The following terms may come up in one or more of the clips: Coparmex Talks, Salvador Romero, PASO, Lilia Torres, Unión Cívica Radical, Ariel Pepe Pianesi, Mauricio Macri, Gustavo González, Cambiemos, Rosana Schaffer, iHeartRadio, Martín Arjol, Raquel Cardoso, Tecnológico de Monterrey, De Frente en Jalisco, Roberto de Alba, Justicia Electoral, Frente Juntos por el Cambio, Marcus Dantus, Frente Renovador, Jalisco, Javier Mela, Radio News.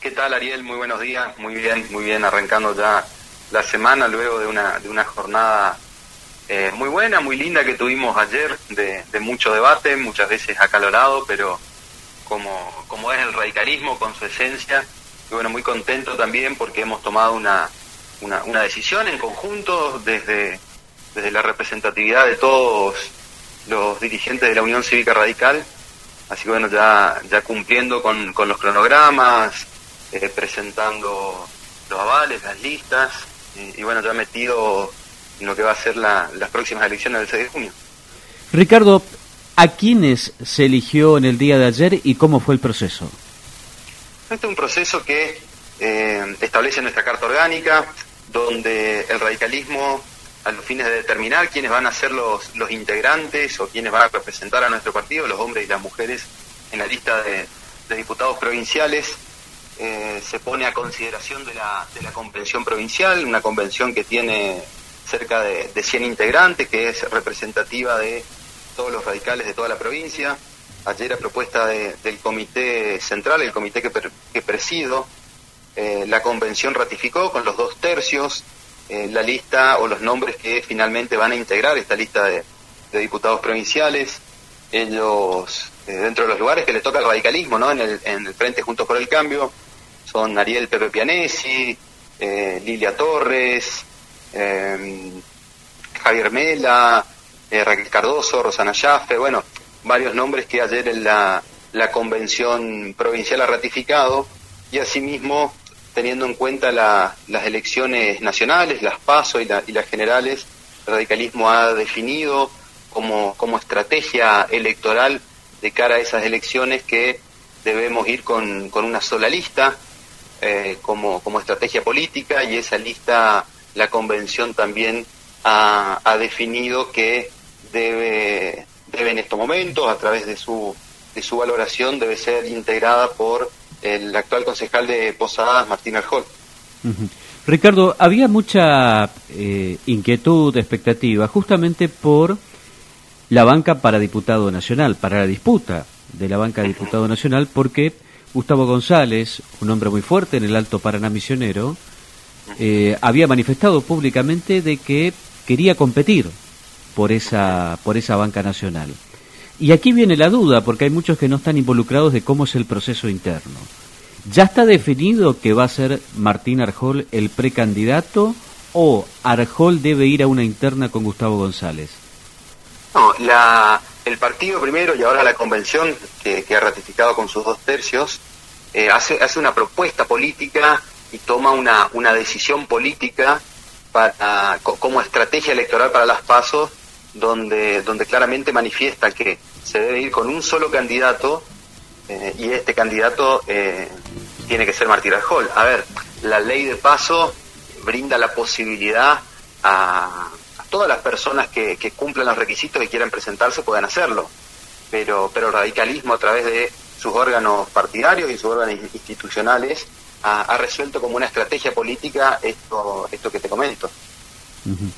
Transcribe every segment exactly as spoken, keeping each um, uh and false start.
¿Qué tal, Ariel? Muy buenos días. Muy bien, muy bien, arrancando ya la semana luego de una de una jornada eh, muy buena, muy linda que tuvimos ayer, de, de mucho debate, muchas veces acalorado, pero como, como es el radicalismo con su esencia. Y bueno, muy contento también porque hemos tomado una, una, una decisión en conjunto desde, desde la representatividad de todos los dirigentes de la Unión Cívica Radical. Así que bueno, ya, ya cumpliendo con, con los cronogramas, eh, presentando los avales, las listas, y, y bueno, ya metido en lo que va a ser la, las próximas elecciones del seis de junio. Ricardo, ¿a quiénes se eligió en el día de ayer y cómo fue el proceso? Este es un proceso que eh, establece nuestra Carta Orgánica, donde el radicalismo, a los fines de determinar quiénes van a ser los, los integrantes o quiénes van a representar a nuestro partido, los hombres y las mujeres en la lista de, de diputados provinciales, eh, se pone a consideración de la, de la convención provincial, una convención que tiene cerca de, de cien integrantes, que es representativa de todos los radicales de toda la provincia. Ayer, a propuesta de, del Comité Central, el comité que, per, que presido, eh, la convención ratificó con los dos tercios eh, la lista o los nombres que finalmente van a integrar esta lista de, de diputados provinciales. Ellos, eh, dentro de los lugares que le toca el radicalismo, ¿no? En el, en el Frente Juntos por el Cambio, son Ariel Pepe Pianesi, eh, Lilia Torres, eh, Javier Mela, eh, Raquel Cardoso, Rosana Schaffer, bueno, varios nombres que ayer en la, la convención provincial ha ratificado, y asimismo, teniendo en cuenta la, las elecciones nacionales, las PASO y, la, y las generales, el radicalismo ha definido como, como estrategia electoral de cara a esas elecciones que debemos ir con, con una sola lista eh, como, como estrategia política, y esa lista la convención también ha, ha definido que debe... debe en estos momentos, a través de su de su valoración, debe ser integrada por el actual concejal de Posadas, Martín Arjol. Uh-huh. Ricardo, había mucha eh, inquietud, expectativa, justamente por la banca para diputado nacional, para la disputa de la banca de diputado nacional, porque Gustavo González, un hombre muy fuerte en el Alto Paraná misionero, eh, había manifestado públicamente de que quería competir por esa por esa banca nacional. Y aquí viene la duda, porque hay muchos que no están involucrados de cómo es el proceso interno. ¿Ya está definido que va a ser Martín Arjol el precandidato o Arjol debe ir a una interna con Gustavo González? No, la, el partido primero y ahora la convención que, que ha ratificado con sus dos tercios eh, hace hace una propuesta política y toma una, una decisión política para como estrategia electoral para las PASO, donde donde claramente manifiesta que se debe ir con un solo candidato eh, y este candidato eh, tiene que ser Martín Arjol. A ver, la ley de PASO brinda la posibilidad a, a todas las personas que, que cumplan los requisitos y quieran presentarse puedan hacerlo, pero, pero el radicalismo, a través de sus órganos partidarios y sus órganos institucionales, ha, ha resuelto como una estrategia política esto, esto que te comento. Uh-huh.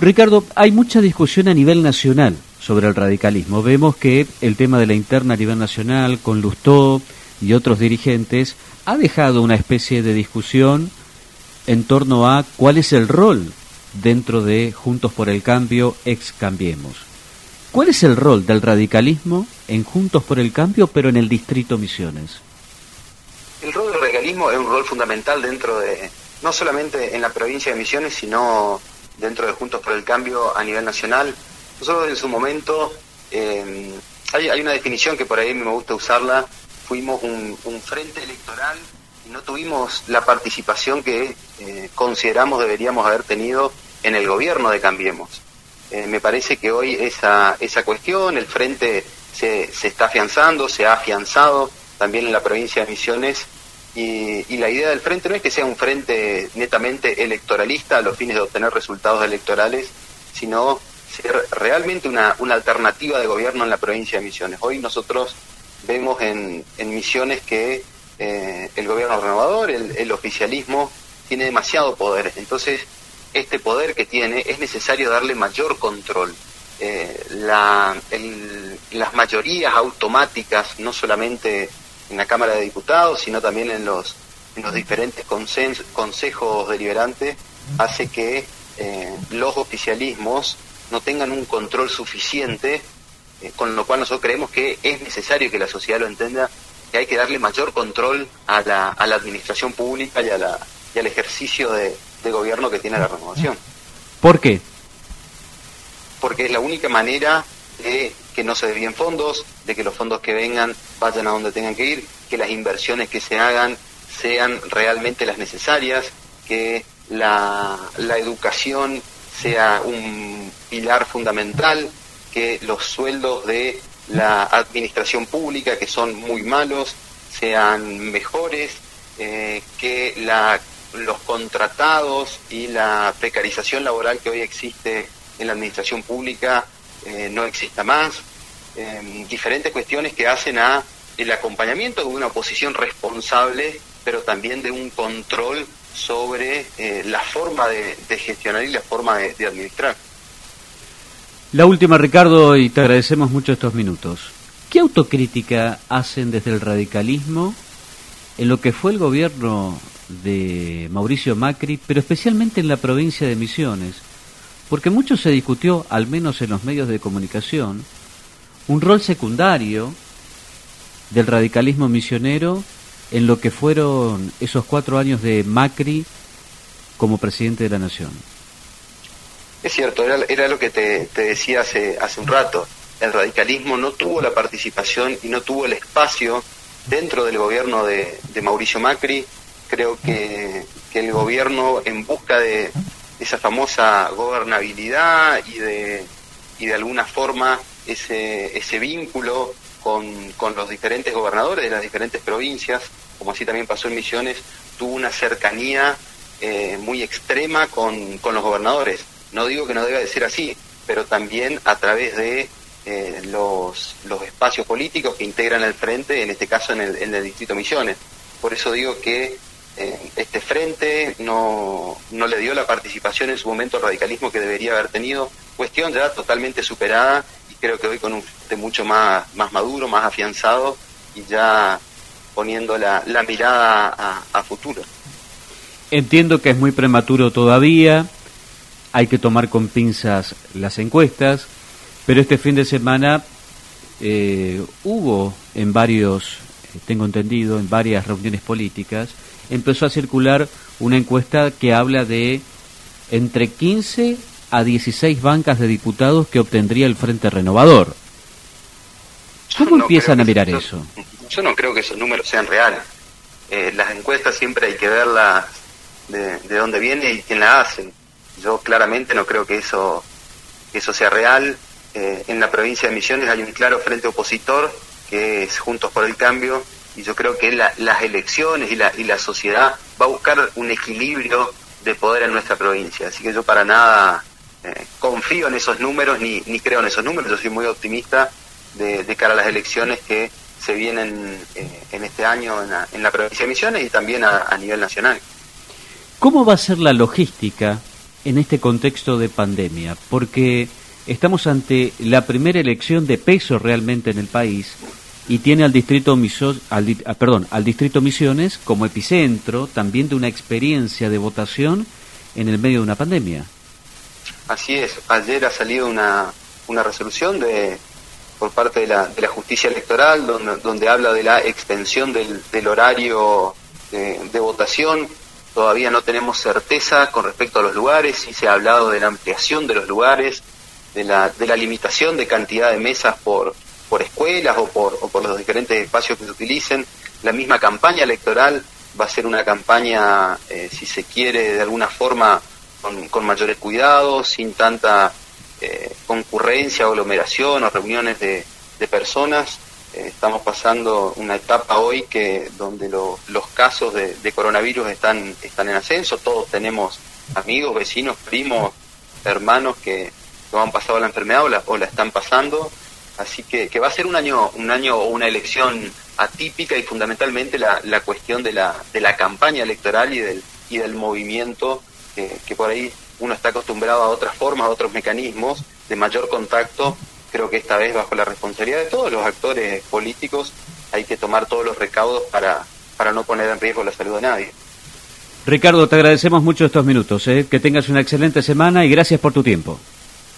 Ricardo, hay mucha discusión a nivel nacional sobre el radicalismo. Vemos que el tema de la interna a nivel nacional, con Lustó y otros dirigentes, ha dejado una especie de discusión en torno a cuál es el rol dentro de Juntos por el Cambio, ex Cambiemos. ¿Cuál es el rol del radicalismo en Juntos por el Cambio, pero en el distrito Misiones? El rol del radicalismo es un rol fundamental dentro de, no solamente en la provincia de Misiones, sino dentro de Juntos por el Cambio a nivel nacional. Nosotros en su momento, eh, hay, hay una definición que por ahí me gusta usarla, fuimos un, un frente electoral y no tuvimos la participación que eh, consideramos deberíamos haber tenido en el gobierno de Cambiemos. Eh, me parece que hoy esa, esa cuestión, el frente se, se está afianzando, se ha afianzado también en la provincia de Misiones, Y, y la idea del frente no es que sea un frente netamente electoralista a los fines de obtener resultados electorales, sino ser realmente una, una alternativa de gobierno en la provincia de Misiones. Hoy nosotros vemos en, en Misiones que eh, el gobierno renovador, el, el oficialismo, tiene demasiado poder. Entonces, este poder que tiene es necesario darle mayor control. Eh, la, el, las mayorías automáticas, no solamente en la Cámara de Diputados, sino también en los en los diferentes consejos deliberantes hace que eh, los oficialismos no tengan un control suficiente, eh, con lo cual nosotros creemos que es necesario que la sociedad lo entienda, que hay que darle mayor control a la, a la administración pública y, a la, y al ejercicio de, de gobierno que tiene la renovación. ¿Por qué? Porque es la única manera de que no se desvíen fondos, de que los fondos que vengan vayan a donde tengan que ir, que las inversiones que se hagan sean realmente las necesarias, que la, la educación sea un pilar fundamental, que los sueldos de la administración pública, que son muy malos, sean mejores, eh, que la, los contratados y la precarización laboral que hoy existe en la administración pública eh, no exista más, eh, diferentes cuestiones que hacen a el acompañamiento de una oposición responsable, pero también de un control sobre eh, la forma de, de gestionar y la forma de, de administrar. La última, Ricardo, y te agradecemos mucho estos minutos. ¿Qué autocrítica hacen desde el radicalismo en lo que fue el gobierno de Mauricio Macri, pero especialmente en la provincia de Misiones? Porque mucho se discutió, al menos en los medios de comunicación, un rol secundario del radicalismo misionero en lo que fueron esos cuatro años de Macri como presidente de la Nación. Es cierto, era, era lo que te, te decía hace, hace un rato. El radicalismo no tuvo la participación y no tuvo el espacio dentro del gobierno de, de Mauricio Macri. Creo que, que el gobierno, en busca de esa famosa gobernabilidad y de y de alguna forma ese ese vínculo con, con los diferentes gobernadores de las diferentes provincias, como así también pasó en Misiones, tuvo una cercanía eh, muy extrema con, con los gobernadores. No digo que no deba de ser así, pero también a través de eh, los, los espacios políticos que integran el frente, en este caso en el, en el distrito Misiones. Por eso digo que este frente no, no le dio la participación en su momento al radicalismo que debería haber tenido, cuestión ya totalmente superada, y creo que hoy con un frente mucho más, más maduro, más afianzado y ya poniendo la, la mirada a, a futuro. Entiendo que es muy prematuro todavía, hay que tomar con pinzas las encuestas, pero este fin de semana eh, hubo en varios, tengo entendido, en varias reuniones políticas, empezó a circular una encuesta que habla de entre quince a dieciséis bancas de diputados que obtendría el Frente Renovador. ¿Cómo no empiezan a mirar eso, eso? Yo no creo que esos números sean reales. Eh, las encuestas siempre hay que verlas de, de dónde viene y quién la hace. Yo claramente no creo que eso, que eso sea real. Eh, en la provincia de Misiones hay un claro frente opositor, que es Juntos por el Cambio, y yo creo que la, las elecciones y la, y la sociedad va a buscar un equilibrio de poder en nuestra provincia. Así que yo para nada eh, confío en esos números, ni, ni creo en esos números. Yo soy muy optimista de, de cara a las elecciones que se vienen eh, en este año en la, en la provincia de Misiones y también a, a nivel nacional. ¿Cómo va a ser la logística en este contexto de pandemia? Porque estamos ante la primera elección de peso realmente en el país, y tiene al distrito Miso, al, perdón, al distrito Misiones como epicentro también de una experiencia de votación en el medio de una pandemia. Así es, ayer ha salido una una resolución de por parte de la, de la Justicia Electoral donde, donde habla de la extensión del, del horario de, de votación. Todavía no tenemos certeza con respecto a los lugares, sí se ha hablado de la ampliación de los lugares, de la de la limitación de cantidad de mesas por por escuelas o por, o por los diferentes espacios que se utilicen. La misma campaña electoral va a ser una campaña, eh, si se quiere, de alguna forma con, con mayores cuidados, sin tanta eh, concurrencia, aglomeración o reuniones de, de personas. Eh, estamos pasando una etapa hoy que donde lo, los casos de, de coronavirus están, están en ascenso. Todos tenemos amigos, vecinos, primos, hermanos que no han pasado la enfermedad o la, o la están pasando. Así que, que va a ser un año un año o una elección atípica, y fundamentalmente la, la cuestión de la de la campaña electoral y del y del movimiento que, que por ahí uno está acostumbrado a otras formas, a otros mecanismos de mayor contacto. Creo que esta vez, bajo la responsabilidad de todos los actores políticos, hay que tomar todos los recaudos para para no poner en riesgo la salud de nadie. Ricardo, te agradecemos mucho estos minutos, ¿eh? Que tengas una excelente semana y gracias por tu tiempo.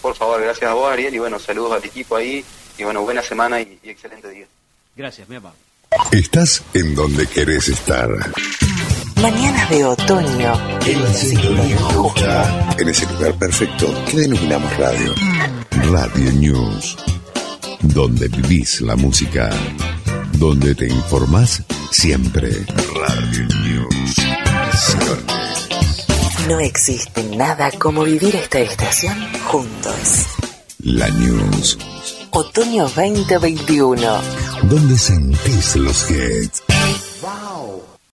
Por favor, gracias a vos, Ariel, y bueno, saludos al equipo ahí, y bueno, buena semana y, y excelente día. Gracias, mi amado. Estás en donde querés estar. Mañanas de otoño. En la sintonía justa. En ese lugar perfecto que denominamos radio. Radio News. Donde vivís la música. Donde te informás siempre. Radio News. No existe nada como vivir esta estación juntos. La News. Otoño veinte veintiuno. Donde sentís los hits.